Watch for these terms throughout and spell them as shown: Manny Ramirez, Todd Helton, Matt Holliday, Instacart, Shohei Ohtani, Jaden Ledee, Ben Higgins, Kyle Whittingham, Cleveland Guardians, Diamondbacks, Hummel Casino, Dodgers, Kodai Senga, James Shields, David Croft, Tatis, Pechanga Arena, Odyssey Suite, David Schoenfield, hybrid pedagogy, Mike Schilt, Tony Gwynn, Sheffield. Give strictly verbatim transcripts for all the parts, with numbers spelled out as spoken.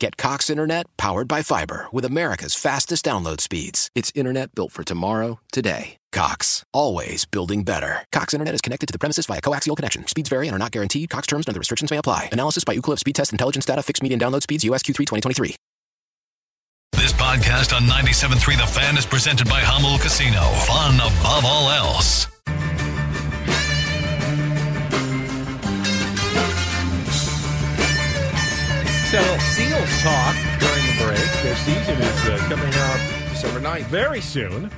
Get Cox Internet powered by fiber with America's fastest download speeds. It's internet built for tomorrow, today. Cox, always building better. Cox Internet is connected to the premises via coaxial connection. Speeds vary and are not guaranteed. Cox terms and other restrictions may apply. Analysis by Ookla Speed Test Intelligence data. Fixed median download speeds. U S Q three twenty twenty-three. This podcast on ninety-seven point three The Fan is presented by Hummel Casino. Fun above all else. So, Seals talk during the break. Their season is uh, coming up December ninth. Very soon.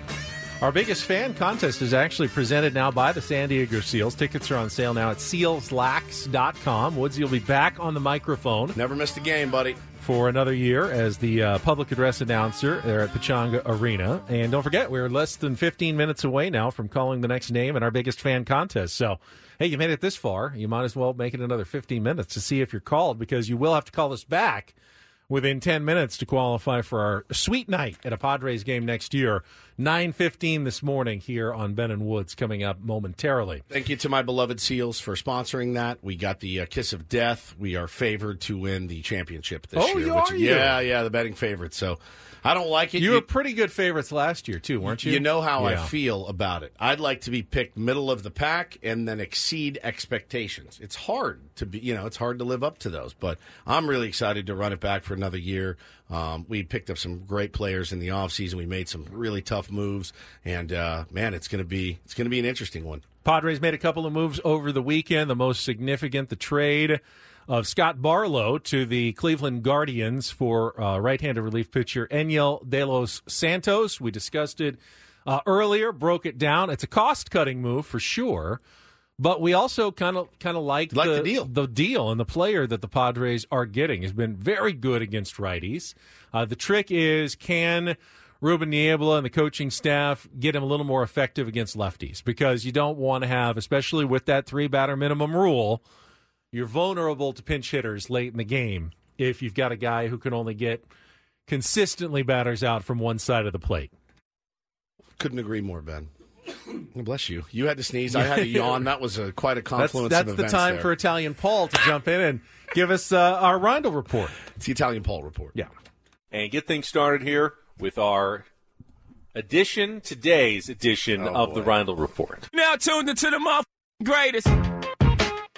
Our biggest fan contest is actually presented now by the San Diego Seals. Tickets are on sale now at seals lax dot com. Woods, you'll be back on the microphone. Never missed a game, buddy. For another year as the uh, public address announcer there at Pechanga Arena. And don't forget, we're less than fifteen minutes away now from calling the next name in our biggest fan contest. So, hey, you made it this far. You might as well make it another fifteen minutes to see if you're called, because you will have to call us back within ten minutes to qualify for our sweet night at a Padres game next year. nine fifteen this morning here on Ben and Woods, coming up momentarily. Thank you to my beloved Seals for sponsoring that. We got the uh, kiss of death. We are favored to win the championship this oh, year. Oh, are you? Yeah, yeah, the betting favorites. So I don't like it. You were pretty good favorites last year, too, weren't you? You know how yeah. I feel about it. I'd like to be picked middle of the pack and then exceed expectations. It's hard to be, you know, it's hard to live up to those. But I'm really excited to run it back for another year. Um, we picked up some great players in the offseason. We made some really tough moves, and uh, man, it's going to be it's going to be an interesting one. Padres made a couple of moves over the weekend. The most significant, the trade of Scott Barlow to the Cleveland Guardians for uh, right-handed relief pitcher Eniel Delos Santos. We discussed it uh, earlier, broke it down. It's a cost-cutting move for sure. But we also kind of kind of like the, the deal, the deal, and the player that the Padres are getting has been very good against righties. Uh, the trick is, can Ruben Niebla and the coaching staff get him a little more effective against lefties? Because you don't want to have, especially with that three batter minimum rule, you're vulnerable to pinch hitters late in the game if you've got a guy who can only get consistently batters out from one side of the plate. Couldn't agree more, Ben. Bless you. You had to sneeze. I had to yawn. That was a, quite a confluence that's, that's of events. That's the time there. For Italian Paul to jump in and give us uh, our Rundle report. It's the Italian Paul report. Yeah. And get things started here with our edition, today's edition oh, of boy. the Rundle report. Now tuned into the motherfucking greatest.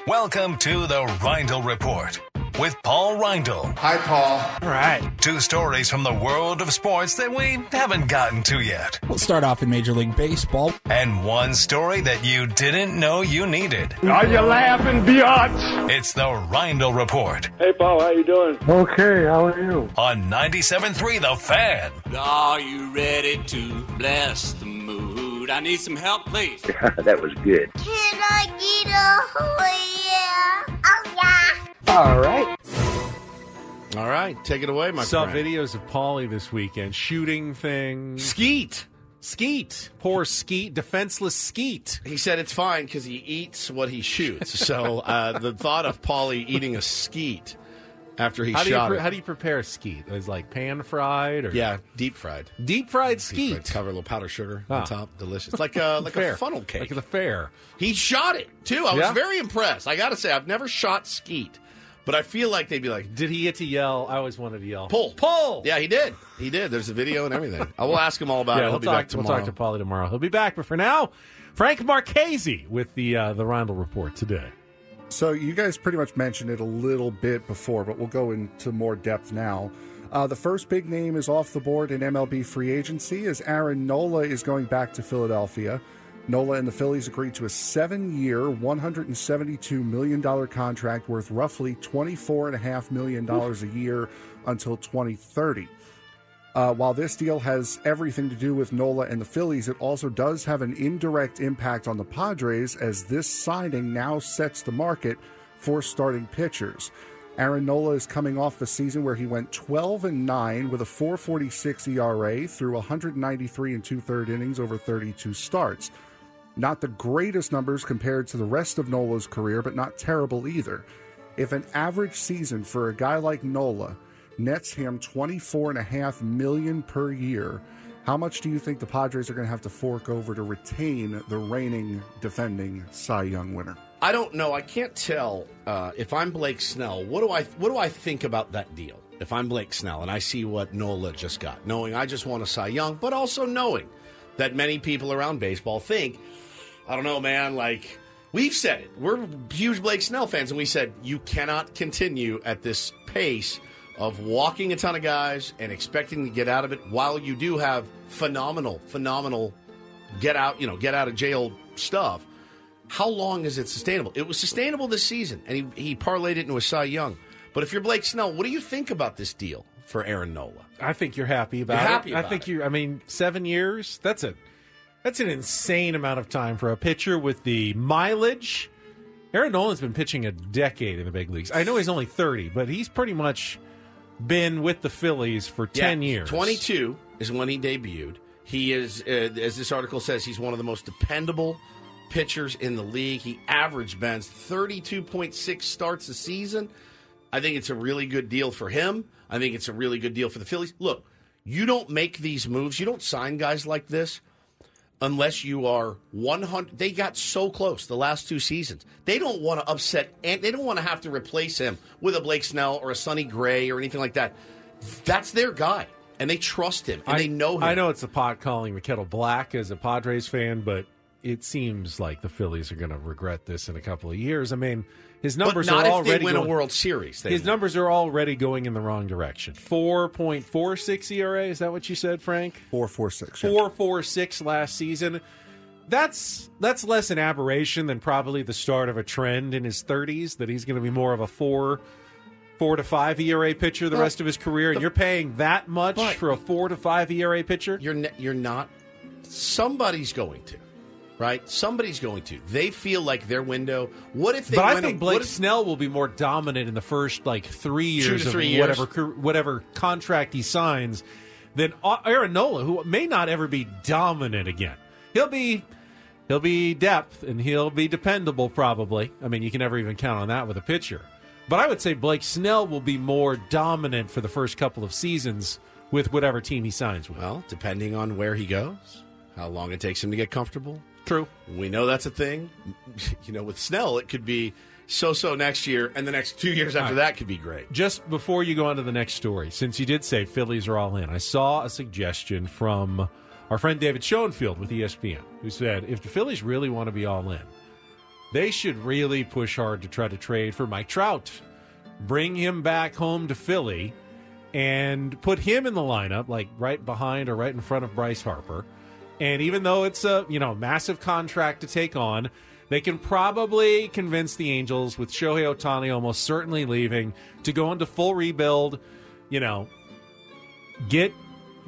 Welcome to the Rundle report with Paul Rundle. Hi, Paul. All right. Two stories from the world of sports that we haven't gotten to yet. We'll start off in Major League Baseball. And one story that you didn't know you needed. Are you laughing, biatch? It's the Rundle Report. Hey, Paul, how you doing? Okay, how are you? On ninety-seven point three The Fan. Are you ready to bless the mood? I need some help, please. That was good. Can I get a oh, yeah? Oh, yeah. All right. All right. Take it away, my Saw friend. Saw videos of Paulie this weekend. Shooting things. Skeet. Skeet. Poor Skeet. Defenseless Skeet. He said it's fine because he eats what he shoots. So uh, the thought of Paulie eating a skeet after he how shot do you pre- it. How do you prepare skeet? It's like pan-fried? Or Yeah, deep-fried. Deep-fried skeet. Deep-fried. Cover a little powdered sugar ah. on top. Delicious. Like a, like a funnel cake. Like the fair. He shot it, too. I was yeah. very impressed. I got to say, I've never shot skeet. But I feel like they'd be like, did he get to yell? I always wanted to yell. Pull. Pull. Yeah, he did. He did. There's a video and everything. I will ask him all about yeah, it. He'll we'll be talk, back tomorrow. We'll talk to Paulie tomorrow. He'll be back. But for now, Frank Marchese with the uh, the Rundle Report today. So you guys pretty much mentioned it a little bit before, but we'll go into more depth now. Uh, the first big name is off the board in M L B free agency as Aaron Nola is going back to Philadelphia. Nola and the Phillies agreed to a seven-year, one hundred seventy-two million dollars contract worth roughly twenty-four point five million dollars a year until twenty thirty. Uh, while this deal has everything to do with Nola and the Phillies, it also does have an indirect impact on the Padres, as this signing now sets the market for starting pitchers. Aaron Nola is coming off the season where he went twelve and nine with a four forty-six E R A through one ninety-three and two-thirds innings over thirty-two starts. Not the greatest numbers compared to the rest of Nola's career, but not terrible either. If an average season for a guy like Nola nets him twenty-four point five million dollars per year, how much do you think the Padres are going to have to fork over to retain the reigning defending Cy Young winner? I don't know. I can't tell uh, if I'm Blake Snell. What do I what do I think about that deal? If I'm Blake Snell and I see what Nola just got, knowing I just want a Cy Young, but also knowing that many people around baseball think, I don't know, man, like, we've said it. We're huge Blake Snell fans, and we said you cannot continue at this pace of walking a ton of guys and expecting to get out of it while you do have phenomenal, phenomenal get out, you know, get out of jail stuff. How long is it sustainable? It was sustainable this season, and he, he parlayed it into a Cy Young. But if you're Blake Snell, what do you think about this deal for Aaron Nola? I think you're happy about you're it. Happy about I think it. you. I mean, seven years. That's a that's an insane amount of time for a pitcher with the mileage. Aaron Nola's been pitching a decade in the big leagues. I know he's only thirty, but he's pretty much been with the Phillies for ten yeah, years. twenty-two is when he debuted. He is, uh, as this article says, he's one of the most dependable pitchers in the league. He averaged, Ben's, thirty-two point six starts a season. I think it's a really good deal for him. I think it's a really good deal for the Phillies. Look, you don't make these moves. You don't sign guys like this unless you are one hundred. They got so close the last two seasons. They don't want to upset, and they don't want to have to replace him with a Blake Snell or a Sonny Gray or anything like that. That's their guy, and they trust him, and I, they know him. I know it's a pot calling the kettle black as a Padres fan, but it seems like the Phillies are going to regret this in a couple of years. I mean, his numbers are already going. But not if they win a World Series. His numbers are already going in the wrong direction. four point four six E R A, is that what you said, Frank? four point four six. Yeah. four point four six last season. That's that's less an aberration than probably the start of a trend in his thirties, that he's going to be more of a four four to five E R A pitcher the well, rest of his career. And the, you're paying that much for a four to five E R A pitcher? You're ne- you're not. Somebody's going to. Right? Somebody's going to. They feel like their window. What if they? But I think Blake Snell will be more dominant in the first like three years of whatever whatever contract he signs than Aaron Nola, who may not ever be dominant again. He'll be he'll be depth and he'll be dependable probably. I mean, you can never even count on that with a pitcher. But I would say Blake Snell will be more dominant for the first couple of seasons with whatever team he signs with. Well, depending on where he goes, how long it takes him to get comfortable. True. We know that's a thing. You know, with Snell, it could be so-so next year, and the next two years after right. that could be great. Just before you go on to the next story, since you did say Phillies are all in, I saw a suggestion from our friend David Schoenfield with E S P N, who said, if the Phillies really want to be all in, they should really push hard to try to trade for Mike Trout. Bring him back home to Philly and put him in the lineup, like right behind or right in front of Bryce Harper. And even though it's a, you know, massive contract to take on, they can probably convince the Angels, with Shohei Ohtani almost certainly leaving, to go into full rebuild, you know, get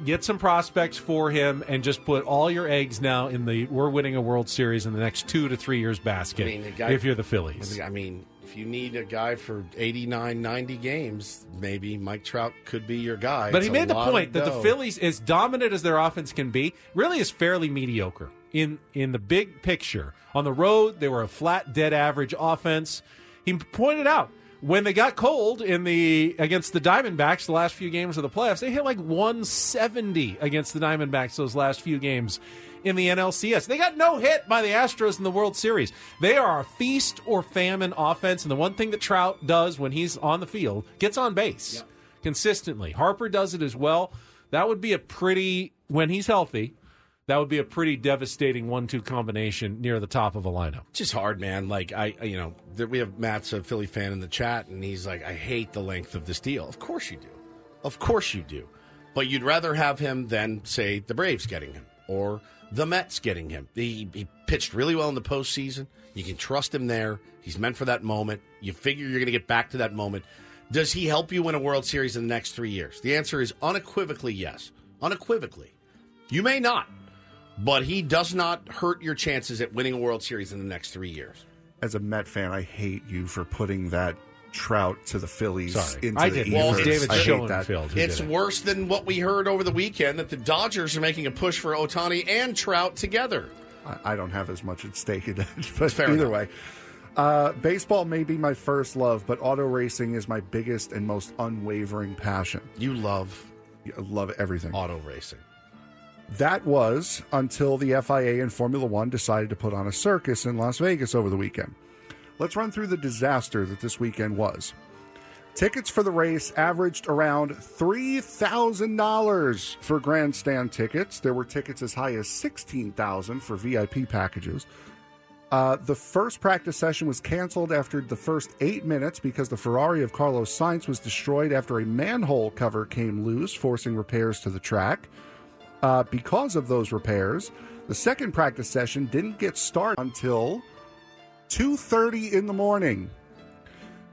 get some prospects for him, and just put all your eggs now in the we're winning a World Series in the next two to three years basket, I mean, the guy, if you're the Phillies. I mean, if you need a guy for eighty-nine, ninety games, maybe Mike Trout could be your guy. But it's he made the point that dough. The Phillies, as dominant as their offense can be, really is fairly mediocre in, in the big picture. On the road, they were a flat, dead average offense. He pointed out, when they got cold in the against the Diamondbacks the last few games of the playoffs, they hit like one seventy against the Diamondbacks those last few games in the N L C S. They got no hit by the Astros in the World Series. They are a feast or famine offense, and the one thing that Trout does when he's on the field, gets on base yeah. consistently. Harper does it as well. That would be a pretty, when he's healthy, that would be a pretty devastating one two combination near the top of a lineup. It's just hard, man. Like, I, you know, we have Matt's a Philly fan in the chat, and he's like, I hate the length of this deal. Of course you do. Of course you do. But you'd rather have him than, say, the Braves getting him or the Mets getting him. He, he pitched really well in the postseason. You can trust him there. He's meant for that moment. You figure you're going to get back to that moment. Does he help you win a World Series in the next three years? The answer is unequivocally yes. Unequivocally. You may not, but he does not hurt your chances at winning a World Series in the next three years. As a Met fan, I hate you for putting that Trout to the Phillies. Sorry. Into I the did. Well, David Schoenfield. It's it. worse than what we heard over the weekend, that the Dodgers are making a push for Ohtani and Trout together. I, I don't have as much at stake in it, but Fair either enough. way. Uh, baseball may be my first love, but auto racing is my biggest and most unwavering passion. You love? I love everything. Auto racing. That was until the F I A and Formula One decided to put on a circus in Las Vegas over the weekend. Let's run through the disaster that this weekend was. Tickets for the race averaged around three thousand dollars for grandstand tickets. There were tickets as high as sixteen thousand dollars for V I P packages. Uh, the first practice session was canceled after the first eight minutes because the Ferrari of Carlos Sainz was destroyed after a manhole cover came loose, forcing repairs to the track. Uh, because of those repairs, the second practice session didn't get started until two thirty in the morning.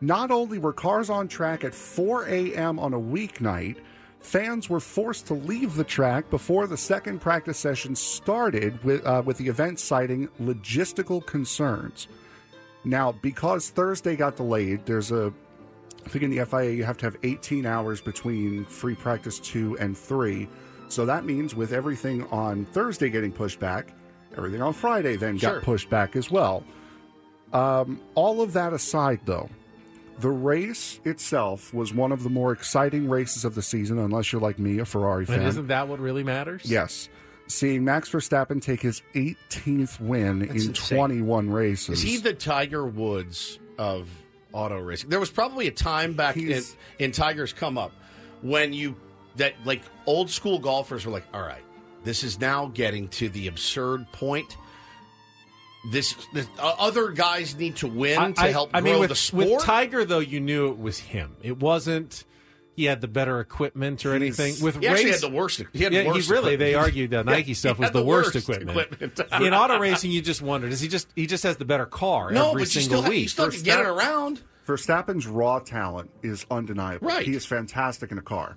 Not only were cars on track at four a.m. on a weeknight, fans were forced to leave the track before the second practice session started, with uh, with the event citing logistical concerns. Now, because Thursday got delayed, there's a, I think in the F I A you have to have eighteen hours between free practice two and three. So that means with everything on Thursday getting pushed back, everything on Friday then sure. got pushed back as well. Um, all of that aside, though, the race itself was one of the more exciting races of the season, unless you're like me, a Ferrari fan. And isn't that what really matters? Yes. Seeing Max Verstappen take his eighteenth win That's in insane. twenty-one races. Is he the Tiger Woods of auto racing? There was probably a time back in, in Tiger's come up when you... that like old school golfers were like, all right, this is now getting to the absurd point. This, this uh, other guys need to win I, to help I, I grow mean, with, the sport. With Tiger, though, you knew it was him. It wasn't he had the better equipment or He's, anything. With he race, actually had the worst. He had yeah, worse he really. Equipment. They argued that Nike yeah, stuff was the, the worst, worst equipment. equipment. In auto racing, you just wonder, does he just he just has the better car no, every but single you still, week? You still have to get it around. Verstappen's raw talent is undeniable. Right. He is fantastic in a car.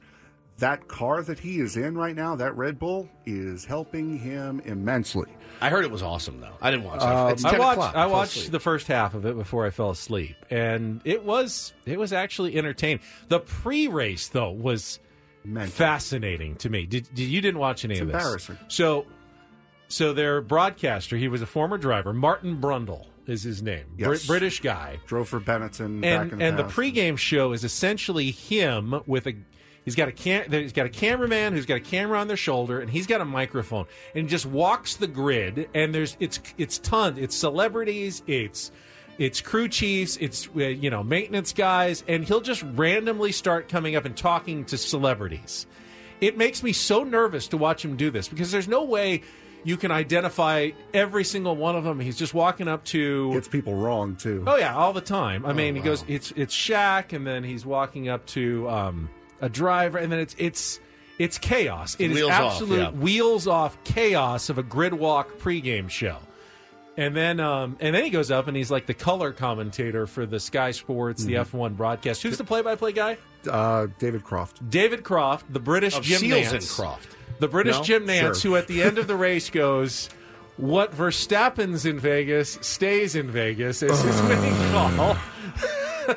That car that he is in right now, that Red Bull, is helping him immensely. I heard it was awesome, though. I didn't watch um, it. It's ten I watched, o'clock. I, I watched the first half of it before I fell asleep, and it was it was actually entertaining. The pre-race, though, was Mental. fascinating to me. Did, did you didn't watch any it's of this? Embarrassing. So, so their broadcaster, he was a former driver, Martin Brundle. Is his name. Yes. Br- British guy. Drove for Benetton. And, back in the and past. The pregame show is essentially him with a he's got a cam- he's got a cameraman who's got a camera on their shoulder, and he's got a microphone, and just walks the grid. And there's it's it's tons it's celebrities, it's it's crew chiefs, it's uh, you know maintenance guys, and he'll just randomly start coming up and talking to celebrities. It makes me so nervous to watch him do this because there's no way you can identify every single one of them. He's just walking up to... Gets people wrong, too. Oh, yeah, all the time. I oh, mean, wow. he goes, it's it's Shaq, and then he's walking up to um, a driver, and then it's it's it's chaos. It wheels is absolute off, yeah. wheels-off chaos of a grid walk pregame show. And then um, and then he goes up, and he's like the color commentator for the Sky Sports, mm-hmm. the F one broadcast. Who's the play-by-play guy? Uh, David Croft. David Croft, the British of Jim Seals Nance. and Croft. The British no? Jim Nance, sure. who at the end of the race goes, what Verstappen's in Vegas stays in Vegas, is his winning call.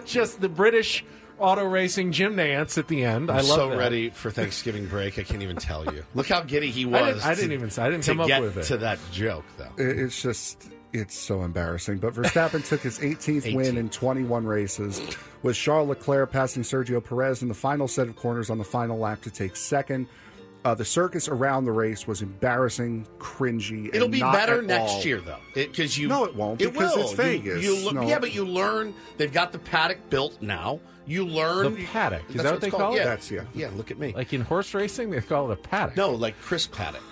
Just the British auto racing Jim Nance at the end. I'm I love so that. ready for Thanksgiving break. I can't even tell you. Look how giddy he was. I didn't, I didn't to, even I didn't come up with it. To that joke, though. It's just... It's so embarrassing. But Verstappen took his eighteenth win in twenty-one races, with Charles Leclerc passing Sergio Perez in the final set of corners on the final lap to take second. Uh, the circus around the race was embarrassing, cringy. And It'll be not better next all. year, though, because you no, it won't. It because will. It's Vegas. You, you lo- no. Yeah, but you learn they've got the paddock built now. You learn the paddock. Is that what they called? call it? Yeah. That's yeah. Yeah. Look at me. Like in horse racing, they call it a paddock. No, like Chris Paddock.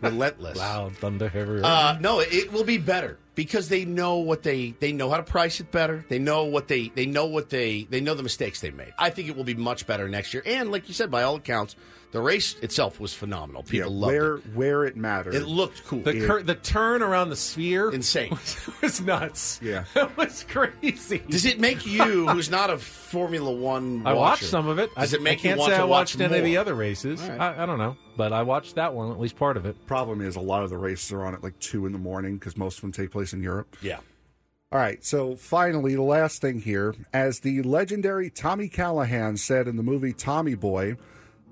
relentless. Loud thunder everywhere. Uh, no, it will be better because they know what they they know how to price it better. They know what they they know what they they know the mistakes they made. I think it will be much better next year. And like you said, by all accounts, the race itself was phenomenal. People yeah, loved where, it. Where it mattered. It looked cool. The, it, cur- the turn around the sphere. Insane. Was, was nuts. Yeah. It was crazy. Does it make you, who's not a Formula One watcher? I watched some of it. Does it make I can't you want say to I watched watch any more? Of the other races. Right. I, I don't know. But I watched that one, at least part of it. Problem is a lot of the races are on at like two in the morning because most of them take place in Europe. Yeah. All right, so finally, the last thing here. As the legendary Tommy Callahan said in the movie Tommy Boy,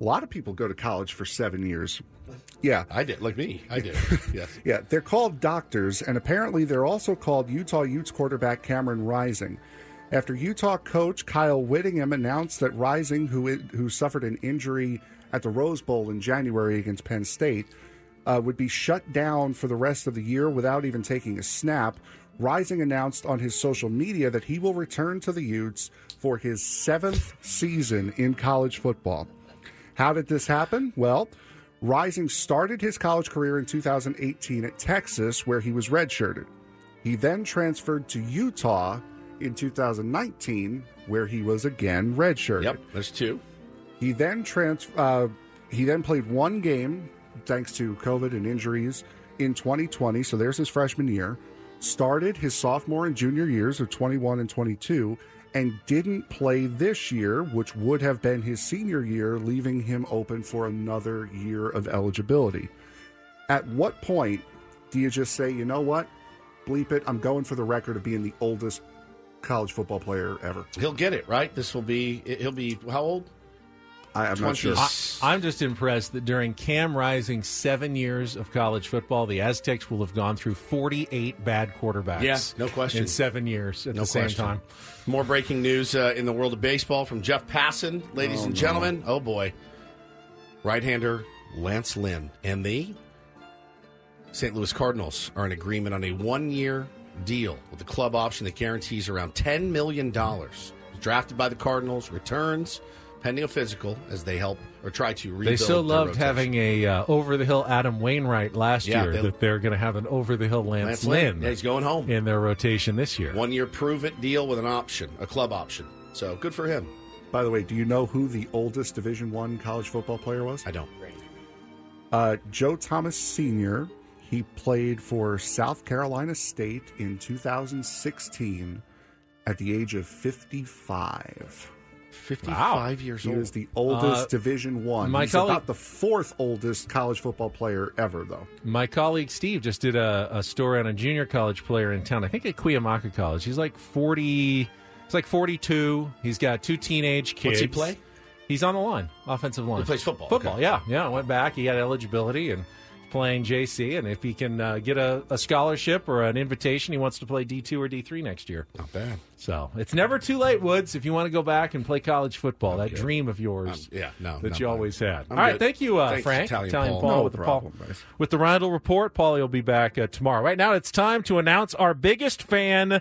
a lot of people go to college for seven years. Yeah. I did, like me. I did, yes. Yeah, they're called doctors, and apparently they're also called Utah Utes quarterback Cameron Rising. After Utah coach Kyle Whittingham announced that Rising, who who suffered an injury at the Rose Bowl in January against Penn State, uh, would be shut down for the rest of the year without even taking a snap, Rising announced on his social media that he will return to the Utes for his seventh season in college football. How did this happen? Well, Rising started his college career in two thousand eighteen at Texas, where he was redshirted. He then transferred to Utah in two thousand nineteen, where he was again redshirted. Yep, there's two. He then trans- uh, he then played one game, thanks to COVID and injuries, in twenty twenty, so there's his freshman year, started his sophomore and junior years of twenty-one and twenty-two, and didn't play this year, which would have been his senior year, leaving him open for another year of eligibility. At what point do you just say, you know what, bleep it, I'm going for the record of being the oldest college football player ever? He'll get it, right? This will be, he'll be, how old? I, I'm not sure. I, I'm just impressed that during Cam Rising's seven years of college football, the Aztecs will have gone through forty-eight bad quarterbacks. Yeah, no question. In seven years at no the same question. Time. More breaking news uh, in the world of baseball from Jeff Passan. Ladies oh, and gentlemen, no. oh boy, right-hander Lance Lynn and the Saint Louis Cardinals are in agreement on a one-year deal with a club option that guarantees around ten million dollars. Drafted by the Cardinals, returns pending a physical as they help or try to rebuild. They still loved rotation. Having a uh, over-the-hill Adam Wainwright last yeah, year they, that they're going to have an over-the-hill Lance, Lance Lynn. Yeah, he's going home. In their rotation this year. One-year prove-it deal with an option, a club option. So good for him. By the way, do you know who the oldest Division One college football player was? I don't. Uh, Joe Thomas Senior He played for South Carolina State in two thousand sixteen at the age of fifty-five. fifty-five wow. years he old. He was the oldest uh, Division One. He's colleague, about the fourth oldest college football player ever, though. My colleague Steve just did a, a story on a junior college player in town. I think at Cuyamaca College. He's like forty. He's like forty-two. He's got two teenage kids. What's he play? He's on the line, offensive line. He plays football. Football, okay. yeah, yeah. Went back. He had eligibility and playing J C. And if he can uh, get a, a scholarship or an invitation, he wants to play D two or D three next year. Not bad. So it's never too late, Woods, if you want to go back and play college football, okay. That dream of yours um, yeah, no, that you bad. Always had. I'm All right, good. Thank you, uh, Thanks, Frank. Italian, Italian Paul, Paul no with problem, the Paul guys. With the Rundle Report. Paulie will be back uh, tomorrow. Right now, it's time to announce our biggest fan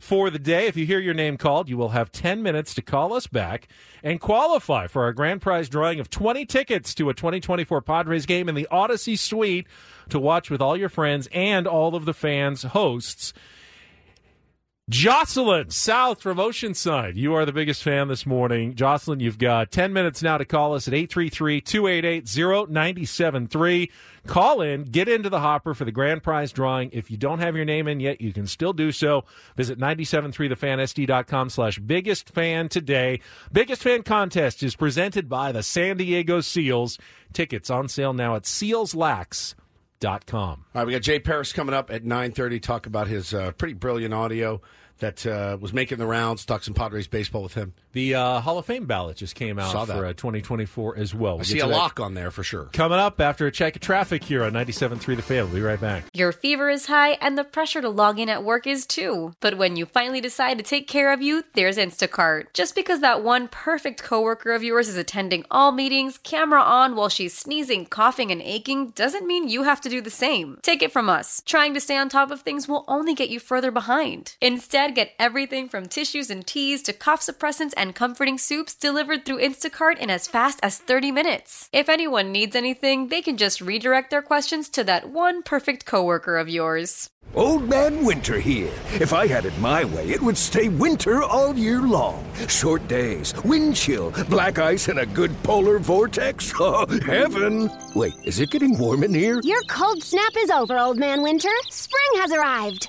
for the day. If you hear your name called, you will have ten minutes to call us back and qualify for our grand prize drawing of twenty tickets to a twenty twenty-four Padres game in the Odyssey Suite to watch with all your friends and all of the fans' hosts. Jocelyn South from Oceanside, you are the biggest fan this morning. Jocelyn, you've got ten minutes now to call us at eight three three, two eight eight, zero nine seven three. Call in, get into the hopper for the grand prize drawing. If you don't have your name in yet, you can still do so. Visit nine seven three the fan S D dot com slash biggest fan today. Biggest Fan Contest is presented by the San Diego Seals. Tickets on sale now at seals lax dot com. All right, we got Jay Parrish coming up at nine thirty. Talk about his uh, pretty brilliant audio that uh, was making the rounds. Talk some Padres baseball with him. The uh, Hall of Fame ballot just came out for uh, twenty twenty-four as well. We'll I see a that. Lock on there for sure. Coming up after a check of traffic here on ninety-seven point three The Fan. We'll be right back. Your fever is high and the pressure to log in at work is too. But when you finally decide to take care of you, there's Instacart. Just because that one perfect coworker of yours is attending all meetings, camera on while she's sneezing, coughing, and aching, doesn't mean you have to do the same. Take it from us. Trying to stay on top of things will only get you further behind. Instead, get everything from tissues and teas to cough suppressants and and comforting soups delivered through Instacart in as fast as thirty minutes. If anyone needs anything, they can just redirect their questions to that one perfect coworker of yours. Old Man Winter here. If I had it my way, it would stay winter all year long. Short days, wind chill, black ice, and a good polar vortex. Oh, heaven. Wait, is it getting warm in here? Your cold snap is over, Old Man Winter. Spring has arrived.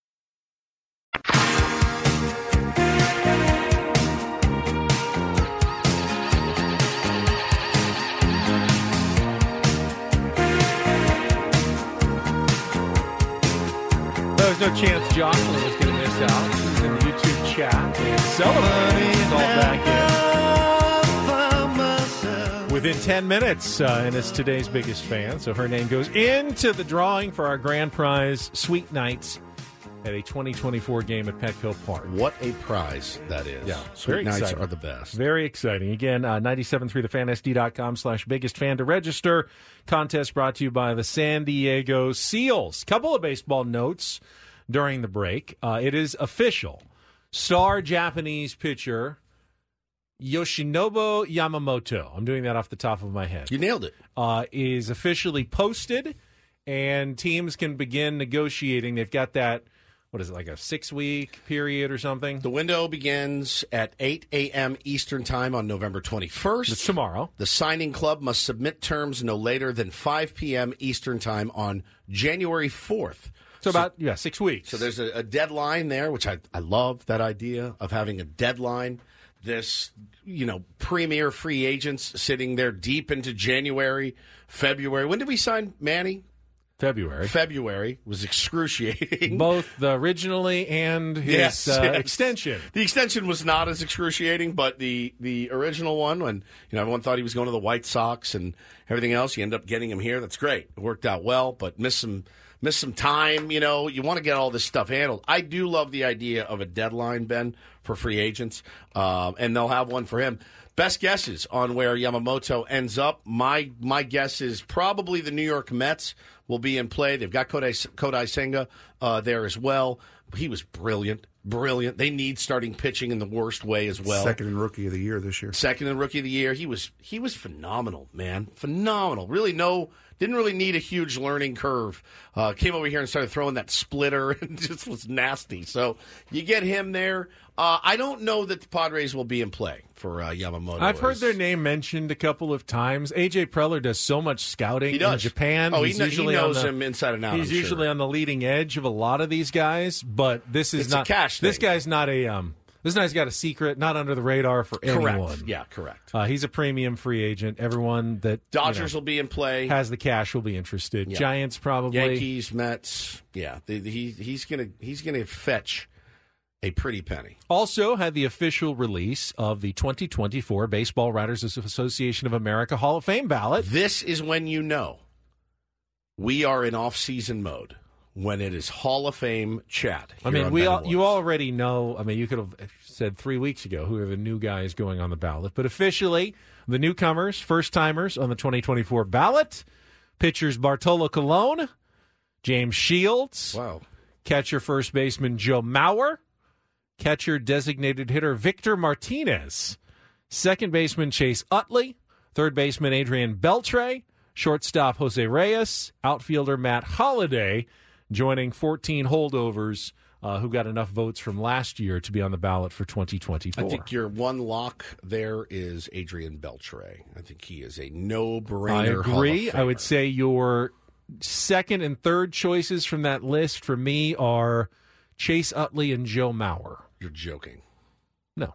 There's no chance Jocelyn was going to miss out. She was in the YouTube chat. And Sullivan is all back in. Within ten minutes, uh, and it's today's biggest fan. So her name goes into the drawing for our grand prize, Sweet Nights, at a twenty twenty-four game at Petco Park. What a prize that is. Yeah, Sweet Nights are the best. Very exciting. Again, uh, ninety-seven point three the fan S D dot com slash biggest fan to register. Contest brought to you by the San Diego Seals. Couple of baseball notes during the break. Uh, it is official. Star Japanese pitcher Yoshinobu Yamamoto. I'm doing that off the top of my head. You nailed it. Uh, is officially posted, and teams can begin negotiating. They've got that. What is it, like a six-week period or something? The window begins at eight a.m. Eastern time on November twenty-first. That's tomorrow. The signing club must submit terms no later than five p.m. Eastern time on January fourth. So about, so, yeah, six weeks. So there's a, a deadline there, which I, I love that idea of having a deadline. This, you know, premier free agents sitting there deep into January, February. When did we sign Manny? February. February was excruciating. Both the originally and his yes, uh, yes. extension. The extension was not as excruciating, but the, the original one, when you know everyone thought he was going to the White Sox and everything else, you end up getting him here. That's great. It worked out well, but missed some missed some time. You know, you want to get all this stuff handled. I do love the idea of a deadline, Ben, for free agents, um, and they'll have one for him. Best guesses on where Yamamoto ends up. My my guess is probably the New York Mets will be in play. They've got Kodai, Kodai Senga uh, there as well. He was brilliant, brilliant. They need starting pitching in the worst way as well. Second in Rookie of the Year this year. Second in Rookie of the Year. He was he was phenomenal, man, phenomenal. Really, no, didn't really need a huge learning curve. Uh, came over here and started throwing that splitter and just was nasty. So you get him there. Uh, I don't know that the Padres will be in play for uh, Yamamoto. I've heard their name mentioned a couple of times. A J. Preller does so much scouting in Japan. Oh, he, kn- he knows the, him inside and out. He's I'm usually sure. on the leading edge of a lot of these guys, but this is it's not a cash thing. This guy's not a um. This guy's got a secret, not under the radar for anyone. Correct. Yeah, correct. Uh, he's a premium free agent. Everyone that Dodgers you know, will be in play, has the cash, will be interested. Yeah. Giants probably, Yankees, Mets. Yeah, the, the, he he's gonna he's gonna fetch a pretty penny. Also had the official release of the twenty twenty-four Baseball Writers Association of America Hall of Fame ballot. This is when you know we are in off-season mode, when it is Hall of Fame chat. I mean, we all, you already know. I mean, you could have said three weeks ago who are the new guys going on the ballot. But officially, the newcomers, first-timers on the twenty twenty-four ballot, pitchers Bartolo Colon, James Shields, wow, catcher first baseman Joe Maurer, catcher designated hitter Victor Martinez, second baseman Chase Utley, third baseman Adrian Beltre, shortstop Jose Reyes, outfielder Matt Holliday, joining fourteen holdovers uh, who got enough votes from last year to be on the ballot for twenty twenty-four. I think your one lock there is Adrian Beltre. I think he is a no-brainer. I agree. I would say your second and third choices from that list for me are Chase Utley and Joe Maurer. You're joking. No.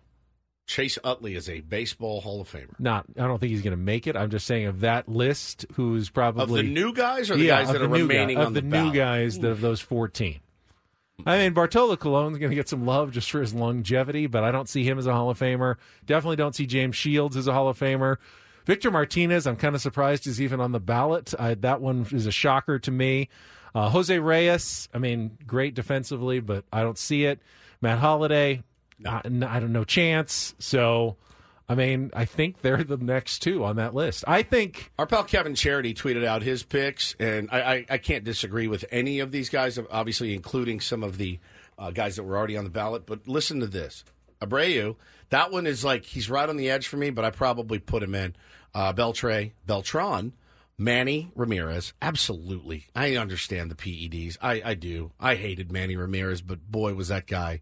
Chase Utley is a baseball Hall of Famer. Not, I don't think he's going to make it. I'm just saying of that list, who's probably... Of the new guys or the yeah, guys that the are remaining guy, on the ballot? Of the new guys, that, of those fourteen. I mean, Bartolo Colon's going to get some love just for his longevity, but I don't see him as a Hall of Famer. Definitely don't see James Shields as a Hall of Famer. Victor Martinez, I'm kind of surprised is even on the ballot. I, that one is a shocker to me. Uh, Jose Reyes, I mean, great defensively, but I don't see it. Matt Holliday... I, I don't know, chance. So, I mean, I think they're the next two on that list. I think... Our pal Kevin Charity tweeted out his picks, and I, I, I can't disagree with any of these guys, obviously including some of the uh, guys that were already on the ballot. But listen to this. Abreu, that one is like, he's right on the edge for me, but I probably put him in. Uh, Beltre, Beltran, Manny Ramirez, absolutely. I understand the P E Ds. I, I do. I hated Manny Ramirez, but boy, was that guy...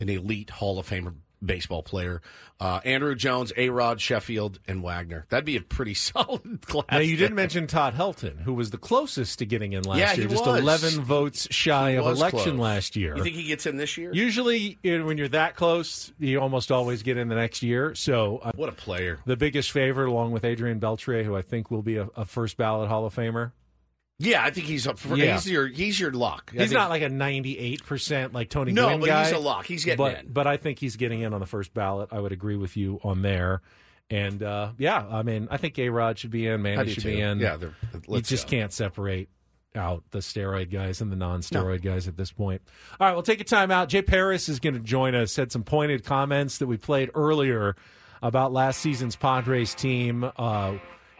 an elite Hall of Famer baseball player. Uh, Andrew Jones, A-Rod, Sheffield, and Wagner. That'd be a pretty solid class. Now, you didn't mention Todd Helton, who was the closest to getting in last yeah, year. Just was. eleven votes shy he of election close. Last year. You think he gets in this year? Usually, you know, when you're that close, you almost always get in the next year. So, uh, what a player. The biggest favorite, along with Adrian Beltre, who I think will be a, a first-ballot Hall of Famer. Yeah, I think he's up for yeah. he's your he's your lock. I he's think, not like a ninety-eight percent like Tony no, Gwynn guy. No, but he's a lock. He's getting but, in. But I think he's getting in on the first ballot. I would agree with you on there. And uh, yeah, I mean, I think A-Rod should be in, Manny should too. be in. Yeah, they're, let's you just go. can't separate out the steroid guys and the non-steroid no. guys at this point. All right, we'll take a timeout. Jay Paris is going to join us. Had some pointed comments that we played earlier about last season's Padres team uh,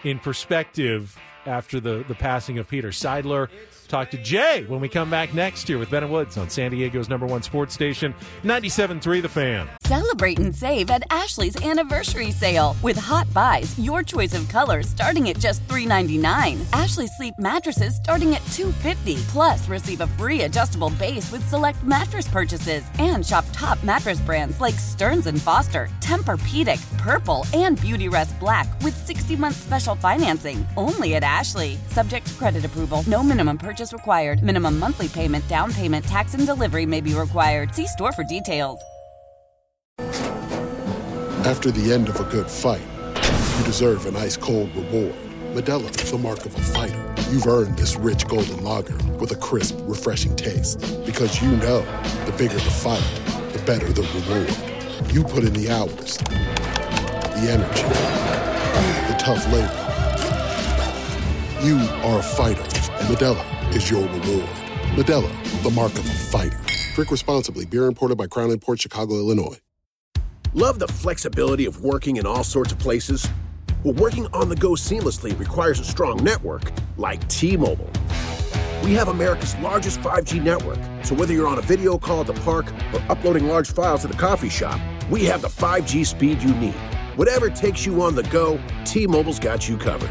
in perspective. After the, the passing of Peter Seidler. Talk to Jay when we come back next year with Ben and Woods on San Diego's number one sports station, ninety-seven point three The Fan. Celebrate and save at Ashley's Anniversary Sale. With Hot Buys, your choice of colors starting at just three ninety-nine. Ashley Sleep mattresses starting at two fifty. Plus, receive a free adjustable base with select mattress purchases. And shop top mattress brands like Stearns and Foster, Tempur-Pedic, Purple, and Beautyrest Black with sixty-month special financing only at Ashley. Subject to credit approval. No minimum purchase. Purchase required. Minimum monthly payment, down payment, tax, and delivery may be required. See store for details. After the end of a good fight, you deserve an ice-cold reward. Medalla is the mark of a fighter. You've earned this rich golden lager with a crisp, refreshing taste. Because you know, the bigger the fight, the better the reward. You put in the hours, the energy, the tough labor. You are a fighter. Medalla is your reward. Medalla, the mark of a fighter. Drink responsibly. Beer imported by Crown Imports, Chicago, Illinois. Love the flexibility of working in all sorts of places? Well, working on the go seamlessly requires a strong network like T-Mobile. We have America's largest five G network, so whether you're on a video call at the park or uploading large files at a coffee shop, we have the five G speed you need. Whatever takes you on the go, T-Mobile's got you covered.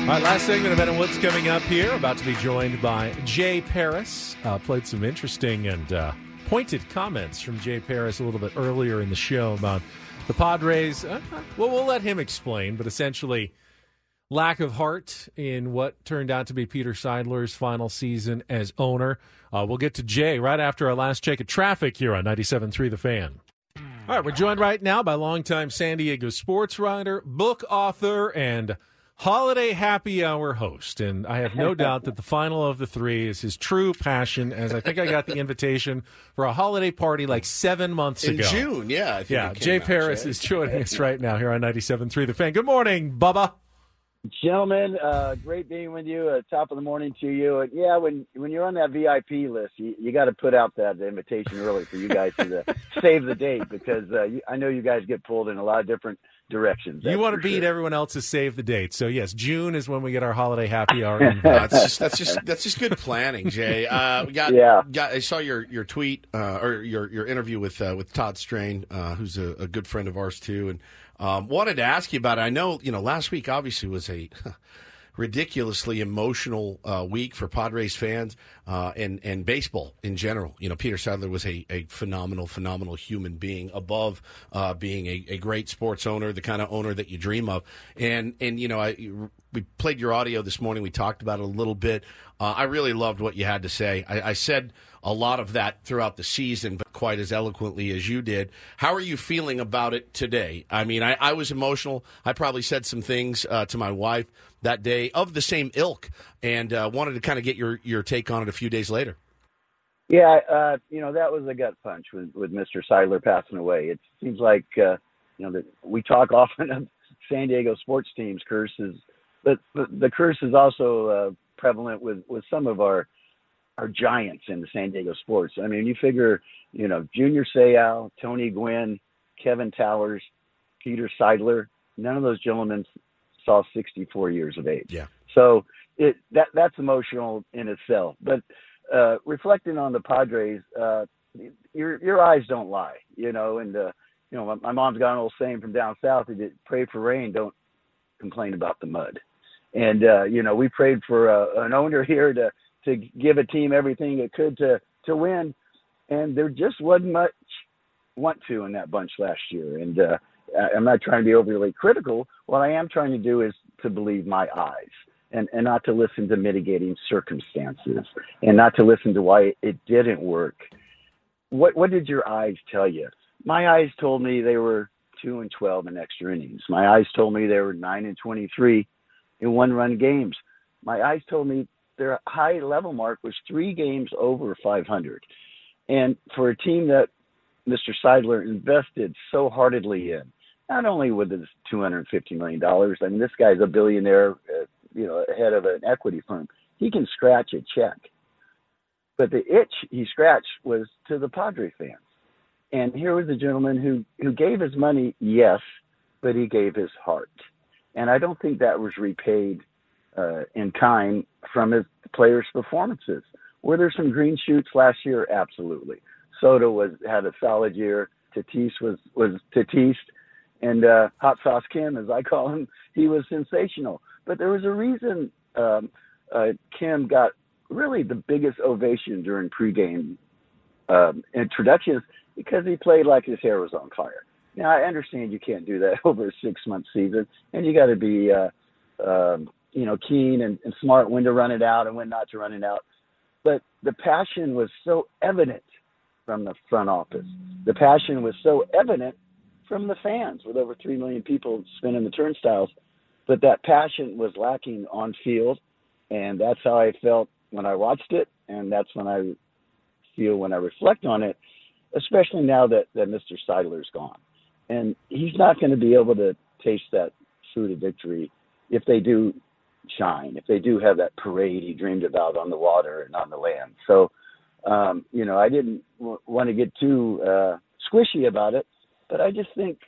All right, last segment of Ben and Woods coming up here. About to be joined by Jay Paris. Uh, played some interesting and uh, pointed comments from Jay Paris a little bit earlier in the show about the Padres. Uh, well, we'll let him explain, but essentially lack of heart in what turned out to be Peter Seidler's final season as owner. Uh, we'll get to Jay right after our last check of traffic here on ninety-seven point three The Fan. All right, we're joined right now by longtime San Diego sports writer, book author, and Holiday Happy Hour host, and I have no doubt that the final of the three is his true passion, as I think I got the invitation for a holiday party like seven months ago. In June, yeah. I think yeah, Jay Paris out, Jay. is joining us right now here on ninety-seven point three The Fan. Good morning, Bubba. Gentlemen, uh, great being with you. Uh, top of the morning to you. Uh, yeah, when when you're on that V I P list, you, you got to put out that invitation early for you guys to uh, save the date, because uh, you, I know you guys get pulled in a lot of different directions. You want to beat sure. everyone else's save the date. So yes, June is when we get our holiday happy hour. no, that's just that's just that's just good planning, Jay. Uh, we got, yeah. got I saw your your tweet uh, or your your interview with uh, with Todd Strain, uh, who's a, a good friend of ours too, and. Um, wanted to ask you about it. I know, you know, last week obviously was a ridiculously emotional uh, week for Padres fans uh, and, and baseball in general. You know, Peter Seidler was a, a phenomenal, phenomenal human being above uh, being a, a great sports owner, the kind of owner that you dream of. And, and you know, I, we played your audio this morning. We talked about it a little bit. Uh, I really loved what you had to say. I, I said a lot of that throughout the season, but quite as eloquently as you did. How are you feeling about it today? I mean, I, I was emotional. I probably said some things uh, to my wife that day of the same ilk, and uh, wanted to kind of get your, your take on it a few days later. Yeah, uh, you know, that was a gut punch with, with Mister Seidler passing away. It seems like, uh, you know, that we talk often of San Diego sports teams' curses, but the curse is also uh, prevalent with, with some of our are giants in the San Diego sports. I mean, you figure, you know, Junior Seau, Tony Gwynn, Kevin Towers, Peter Seidler, none of those gentlemen saw sixty-four years of age. Yeah. So it, that that's emotional in itself. But uh, reflecting on the Padres, uh, your your eyes don't lie, you know, and, uh, you know, my, my mom's got an old saying from down south, pray for rain, don't complain about the mud. And, uh, you know, we prayed for uh, an owner here to, to give a team everything it could to, to win. And there just wasn't much want to in that bunch last year. And uh, I'm not trying to be overly critical. What I am trying to do is to believe my eyes and, and not to listen to mitigating circumstances and not to listen to why it didn't work. What what did your eyes tell you? My eyes told me they were two and twelve in extra innings. My eyes told me they were nine and twenty-three in one-run games. My eyes told me their high level mark was three games over five hundred. And for a team that Mister Seidler invested so heartedly in, not only with his two hundred fifty million dollars, I mean, this guy's a billionaire, uh, you know, head of an equity firm. He can scratch a check. But the itch he scratched was to the Padre fans. And here was a gentleman who, who gave his money, yes, but he gave his heart. And I don't think that was repaid Uh, in kind from his players' performances. Were there some green shoots last year? Absolutely. Soto was had a solid year. Tatis was was Tatis, and uh, Hot Sauce Kim, as I call him, he was sensational. But there was a reason um, uh, Kim got really the biggest ovation during pregame um, introductions, because he played like his hair was on fire. Now I understand you can't do that over a six-month season, and you got to be. Uh, um, you know, keen and, and smart when to run it out and when not to run it out. But the passion was so evident from the front office. The passion was so evident from the fans, with over three million people spinning the turnstiles. But that passion was lacking on field. And that's how I felt when I watched it. And that's when I feel when I reflect on it, especially now that, that Mister Seidler's gone. And he's not going to be able to taste that fruit of victory if they do shine, if they do have that parade he dreamed about on the water and on the land. So, um, you know, I didn't w- want to get too uh, squishy about it, but I just think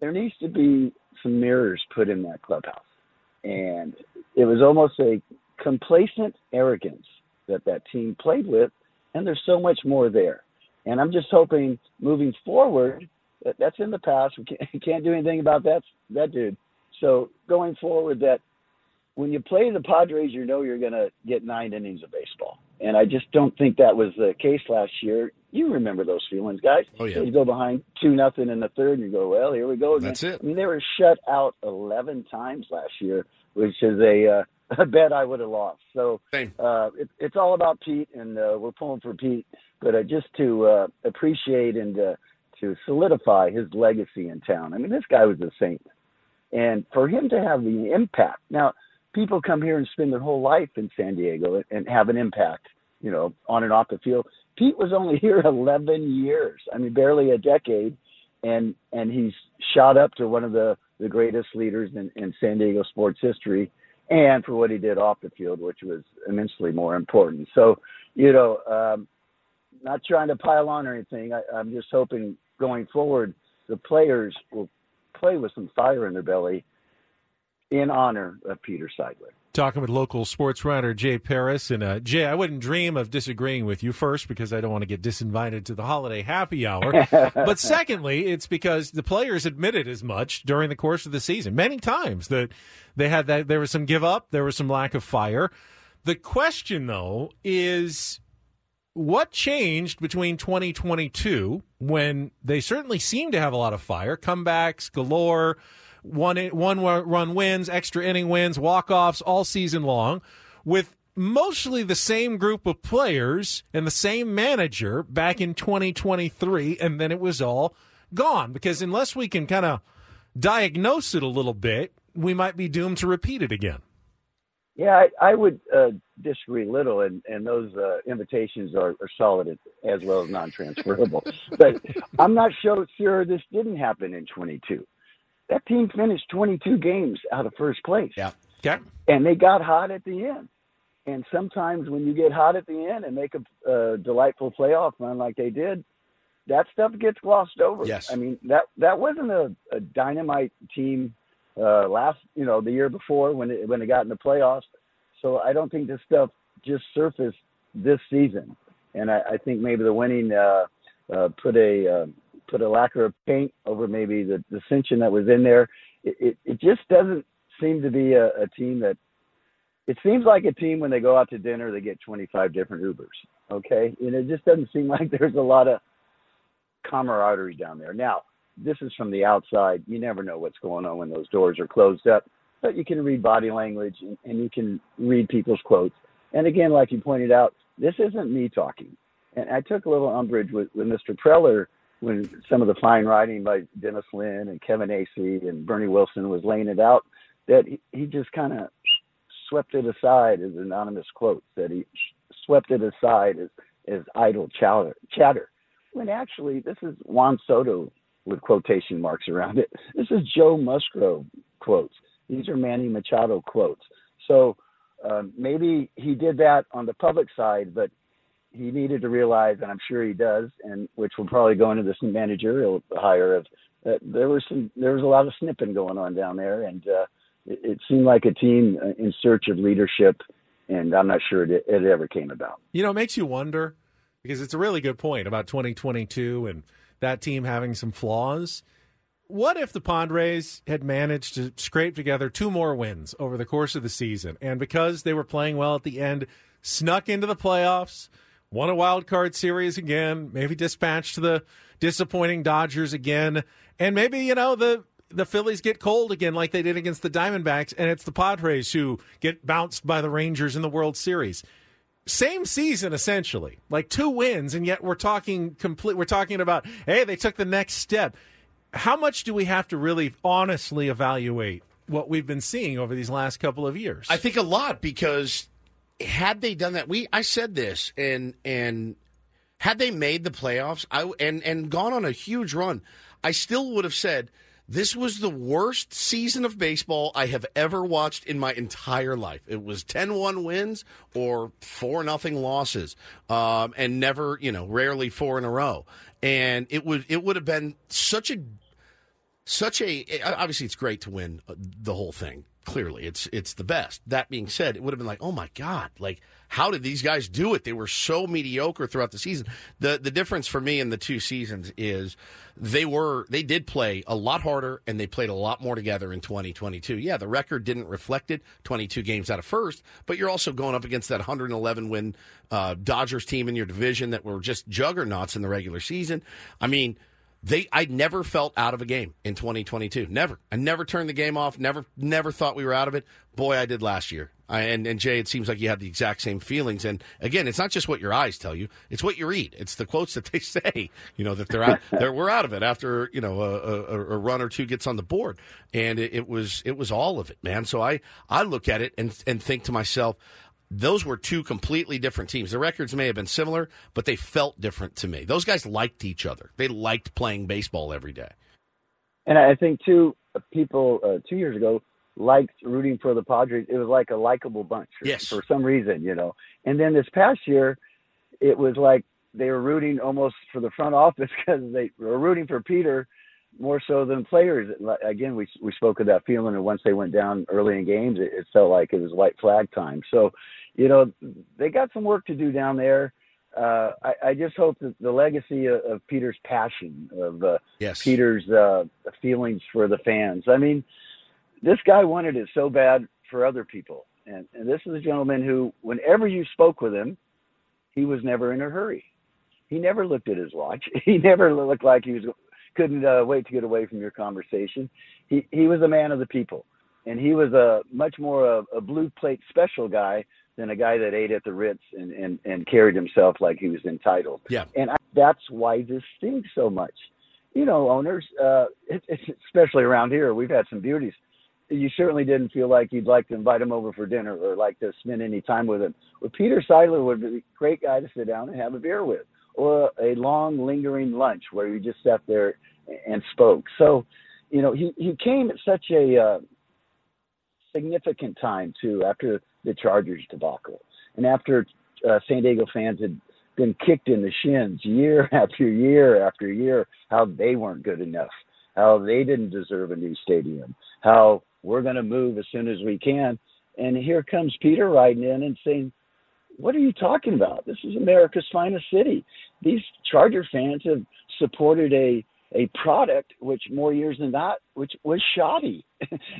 there needs to be some mirrors put in that clubhouse. And it was almost a complacent arrogance that that team played with, and there's so much more there. And I'm just hoping moving forward, that that's in the past. We can't, can't do anything about that, that dude. So going forward, that when you play the Padres, you know you're going to get nine innings of baseball. And I just don't think that was the case last year. You remember those feelings, guys. Oh, yeah. You go behind two nothing in the third, and you go, well, here we go again. That's it. I mean, they were shut out eleven times last year, which is a, uh, a bet I would have lost. So uh, it, it's all about Pete, and uh, we're pulling for Pete. But uh, just to uh, appreciate and uh, to solidify his legacy in town. I mean, this guy was a saint. And for him to have the impact. Now, people come here and spend their whole life in San Diego and have an impact, you know, on and off the field. Pete was only here eleven years. I mean, barely a decade. And and he's shot up to one of the the greatest leaders in, in San Diego sports history, and for what he did off the field, which was immensely more important. So, you know, um, not trying to pile on or anything. I, I'm just hoping going forward, the players will play with some fire in their belly in honor of Peter Seidler. Talking with local sports writer Jay Paris. And uh, Jay, I wouldn't dream of disagreeing with you, first, because I don't want to get disinvited to the holiday happy hour. But secondly, it's because the players admitted as much during the course of the season. Many times that they had that there was some give up, there was some lack of fire. The question, though, is what changed between twenty twenty-two, when they certainly seemed to have a lot of fire, comebacks galore, One, one run wins, extra inning wins, walk-offs all season long, with mostly the same group of players and the same manager back in twenty twenty-three, and then it was all gone? Because unless we can kind of diagnose it a little bit, we might be doomed to repeat it again. Yeah, I, I would uh, disagree a little, and, and those uh, invitations are, are solid as well as non-transferable. But I'm not so sure this didn't happen in twenty-two. That team finished twenty-two games out of first place. Yeah. Okay. And they got hot at the end. And sometimes when you get hot at the end and make a uh, delightful playoff run like they did, that stuff gets glossed over. Yes. I mean, that that wasn't a, a dynamite team uh, last, you know, the year before when it, when they got in the playoffs. So I don't think this stuff just surfaced this season. And I, I think maybe the winning uh, uh, put a uh, – put a lacquer of paint over maybe the dissension that was in there. It, it, it just doesn't seem to be a, a team that – it seems like a team when they go out to dinner, they get twenty-five different Ubers, okay? And it just doesn't seem like there's a lot of camaraderie down there. Now, this is from the outside. You never know what's going on when those doors are closed up. But you can read body language, and, and you can read people's quotes. And again, like you pointed out, this isn't me talking. And I took a little umbrage with, with Mister Preller when some of the fine writing by Dennis Lynn and Kevin Acey and Bernie Wilson was laying it out, that he, he just kind of swept it aside as anonymous quotes, that he swept it aside as, as idle chatter, chatter. When actually this is Juan Soto with quotation marks around it. This is Joe Musgrove quotes. These are Manny Machado quotes. So uh, maybe he did that on the public side, but he needed to realize, and I'm sure he does, and which will probably go into this managerial hire, of that there was some, there was a lot of snipping going on down there, and uh, it, it seemed like a team in search of leadership, and I'm not sure it, it ever came about. You know, it makes you wonder, because it's a really good point about twenty twenty-two and that team having some flaws. What if the Padres had managed to scrape together two more wins over the course of the season, and because they were playing well at the end, snuck into the playoffs, won a wild card series again, maybe dispatched the disappointing Dodgers again, and maybe, you know, the, the Phillies get cold again like they did against the Diamondbacks, and it's the Padres who get bounced by the Rangers in the World Series. Same season, essentially, like two wins, and yet we're talking complete. We're talking about, hey, they took the next step. How much do we have to really honestly evaluate what we've been seeing over these last couple of years? I think a lot, because had they done that, we I said this, and and had they made the playoffs, I and and gone on a huge run, I still would have said this was the worst season of baseball I have ever watched in my entire life. It was ten one wins or four nothing losses, um, and never, you know, rarely four in a row. And it would it would have been such a such a obviously it's great to win the whole thing. Clearly, it's it's the best. That being said, it would have been like, oh, my God, like, how did these guys do it? They were so mediocre throughout the season. The the difference for me in the two seasons is they were they did play a lot harder, and they played a lot more together in twenty twenty-two. Yeah, the record didn't reflect it, twenty-two games out of first, but you're also going up against that one hundred eleven win uh, Dodgers team in your division that were just juggernauts in the regular season. I mean, They, I never felt out of a game in twenty twenty-two. Never. I never turned the game off. Never, never thought we were out of it. Boy, I did last year. I, and, and, Jay, it seems like you have the exact same feelings. And, again, it's not just what your eyes tell you. It's what you read. It's the quotes that they say, you know, that they're out, they're, we're out of it after, you know, a, a, a run or two gets on the board. And it, it was it was all of it, man. So I, I look at it and and think to myself, those were two completely different teams. The records may have been similar, but they felt different to me. Those guys liked each other. They liked playing baseball every day. And I think, too, people uh, two years ago liked rooting for the Padres. It was like a likable bunch yes. for some reason, you know. And then this past year, it was like they were rooting almost for the front office because they were rooting for Peter more so than players. Again, we we spoke of that feeling, and once they went down early in games, it, it felt like it was white flag time. So, you know, they got some work to do down there. Uh, I, I just hope that the legacy of, of Peter's passion, of uh, yes. Peter's uh, feelings for the fans. I mean, this guy wanted it so bad for other people. And, and this is a gentleman who, whenever you spoke with him, he was never in a hurry. He never looked at his watch. He never looked like he was couldn't uh, wait to get away from your conversation. He he was a man of the people, and he was a much more a, a blue plate special guy than a guy that ate at the Ritz and, and, and carried himself like he was entitled. Yeah. And I, that's why this stinks so much. You know, owners, uh, it, it's, especially around here, we've had some beauties. You certainly didn't feel like you'd like to invite him over for dinner or like to spend any time with him. Well, Peter Seidler would be a great guy to sit down and have a beer with, or a long, lingering lunch where you just sat there and spoke. So, you know, he, he came at such a uh, significant time, too, after the Chargers debacle. And after uh, San Diego fans had been kicked in the shins year after year after year, how they weren't good enough, how they didn't deserve a new stadium, how we're going to move as soon as we can. And here comes Peter riding in and saying, what are you talking about? This is America's finest city. These Charger fans have supported a a product which more years than not, which was shoddy.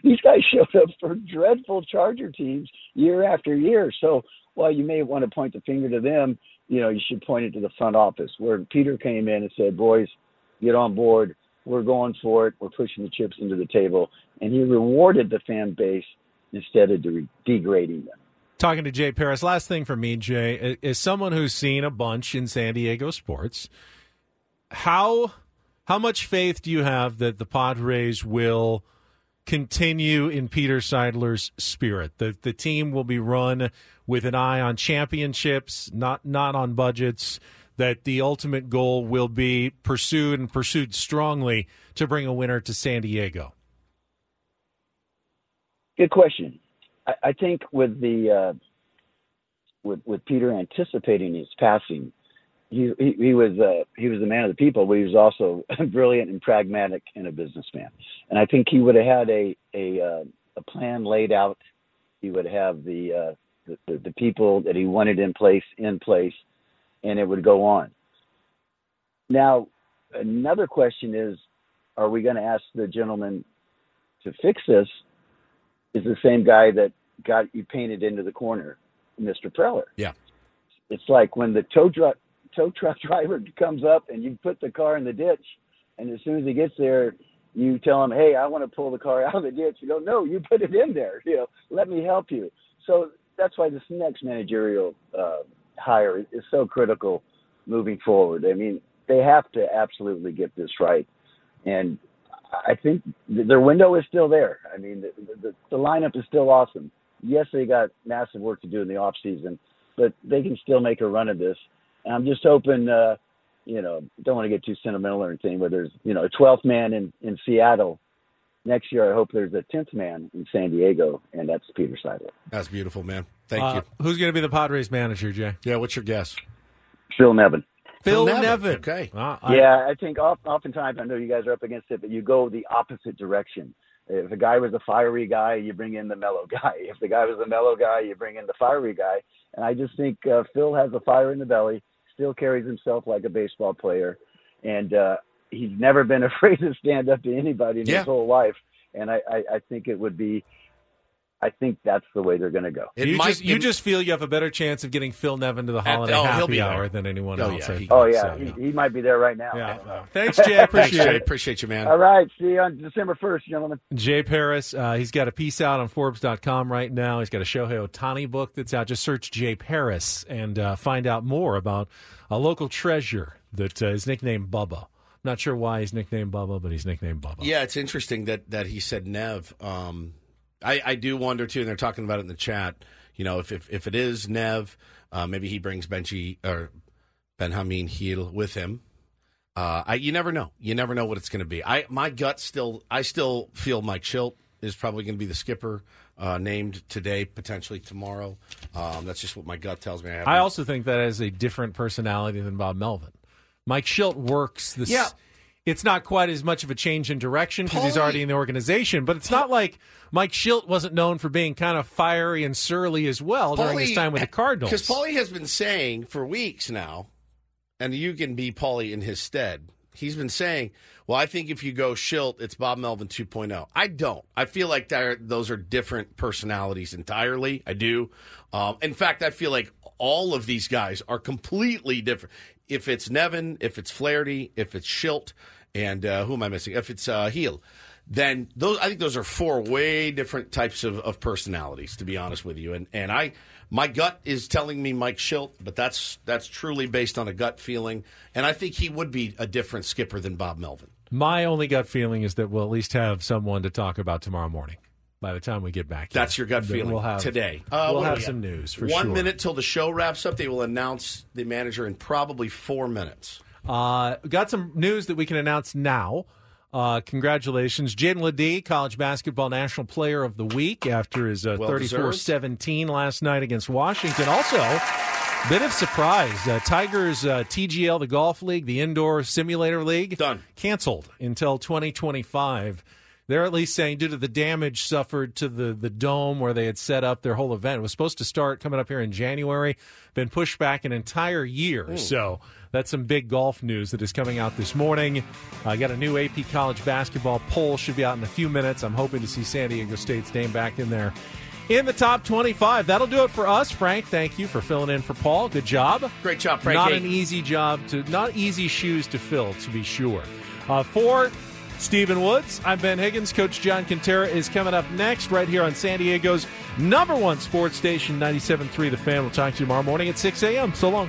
These guys showed up for dreadful Charger teams year after year. So while you may want to point the finger to them, you know, you should point it to the front office, where Peter came in and said, boys, get on board. We're going for it. We're pushing the chips into the table. And he rewarded the fan base instead of de- degrading them. Talking to Jay Paris. Last thing for me, Jay, is someone who's seen a bunch in San Diego sports. How how much faith do you have that the Padres will continue in Peter Seidler's spirit? That the team will be run with an eye on championships, not not on budgets. That the ultimate goal will be pursued and pursued strongly to bring a winner to San Diego. Good question. I think with the uh, with with Peter anticipating his passing, he he, he was uh, he was the man of the people, but he was also brilliant and pragmatic and a businessman. And I think he would have had a a, uh, a plan laid out. He would have the, uh, the, the the people that he wanted in place in place, and it would go on. Now, another question is, are we going to ask the gentleman to fix this? Is the same guy that got you painted into the corner, Mister Preller. Yeah. It's like when the tow truck, tow truck driver comes up and you put the car in the ditch, and as soon as he gets there, you tell him, hey, I want to pull the car out of the ditch. You go, no, you put it in there. You know, let me help you. So that's why this next managerial uh, hire is so critical moving forward. I mean, they have to absolutely get this right. And I think their window is still there. I mean, the, the, the lineup is still awesome. Yes, they got massive work to do in the off season, but they can still make a run of this. And I'm just hoping, uh, you know, don't want to get too sentimental or anything, but there's, you know, a twelfth man in, in Seattle. Next year, I hope there's a tenth man in San Diego, and that's Peter Seidler. That's beautiful, man. Thank uh, you. Who's going to be the Padres manager, Jay? Yeah, what's your guess? Phil Nevin. Phil, Phil Nevin. Nevin. Okay. Uh, I... Yeah, I think oftentimes, I know you guys are up against it, but you go the opposite direction. If the guy was a fiery guy, you bring in the mellow guy. If the guy was a mellow guy, you bring in the fiery guy. And I just think uh, Phil has a fire in the belly, still carries himself like a baseball player, and uh, he's never been afraid to stand up to anybody in yeah. his whole life. And I, I, I think it would be I think that's the way they're going to go. You, might, just, you it, just feel you have a better chance of getting Phil Nevin to the Holiday the, oh, Happy Hour than anyone oh, else. Yeah, he, oh, yeah. So, he, he might be there right now. Yeah. Yeah. Thanks, Jay. I appreciate Thanks, Jay. it. Appreciate you, man. All right. See you on December first, gentlemen. Jay Paris, uh, he's got a piece out on Forbes dot com right now. He's got a Shohei Ohtani book that's out. Just search Jay Paris and uh, find out more about a local treasure that uh, is nicknamed Bubba. Not sure why he's nicknamed Bubba, but he's nicknamed Bubba. Yeah, it's interesting that, that he said Nev. Um, I, I do wonder, too, and they're talking about it in the chat, you know, if if, if it is Nev, uh, maybe he brings Benji or Benjamin Hill with him. Uh, I, you never know. You never know what it's going to be. I my gut still. I still feel Mike Trout is probably going to be the skipper uh, named today, potentially tomorrow. Um, that's just what my gut tells me. I, I also think that is a different personality than Bob Melvin. Mike Trout works this. Yeah. It's not quite as much of a change in direction because he's already in the organization, but it's not like Mike Schilt wasn't known for being kind of fiery and surly as well Paulie, during his time with the Cardinals. Because Paulie has been saying for weeks now, and you can be Paulie in his stead, he's been saying, well, I think if you go Schilt, it's Bob Melvin two point oh. I don't. I feel like those are different personalities entirely. I do. Um, in fact, I feel like all of these guys are completely different. If it's Nevin, if it's Flaherty, if it's Schilt, and uh, who am I missing? If it's uh, Heel, then those I think those are four way different types of, of personalities, to be honest with you. And and I my gut is telling me Mike Schilt, but that's that's truly based on a gut feeling. And I think he would be a different skipper than Bob Melvin. My only gut feeling is that we'll at least have someone to talk about tomorrow morning. By the time we get back here. That's your gut feeling we'll have, today. Uh, we'll have we some news for One sure. One minute till the show wraps up. They will announce the manager in probably four minutes. Uh, got some news that we can announce now. Uh, congratulations. Jaden Ledee, college basketball national player of the week after his uh, well thirty-four seventeen last night against Washington. Also, bit of surprise. Uh, Tigers uh, T G L, the golf league, the indoor simulator league, done canceled until twenty twenty-five. They're at least saying due to the damage suffered to the, the dome where they had set up their whole event. It was supposed to start coming up here in January, been pushed back an entire year. Ooh. So that's some big golf news that is coming out this morning. I uh, got a new A P college basketball poll. Should be out in a few minutes. I'm hoping to see San Diego State's name back in there in the top twenty-five. That'll do it for us. Frank, thank you for filling in for Paul. Good job. Great job, Frank. Not an easy job, to not easy shoes to fill, to be sure. Uh, for... Stephen Woods, I'm Ben Higgins. Coach John Quintera is coming up next right here on San Diego's number one sports station, ninety-seven point three The Fan. We'll talk to you tomorrow morning at six a.m. So long.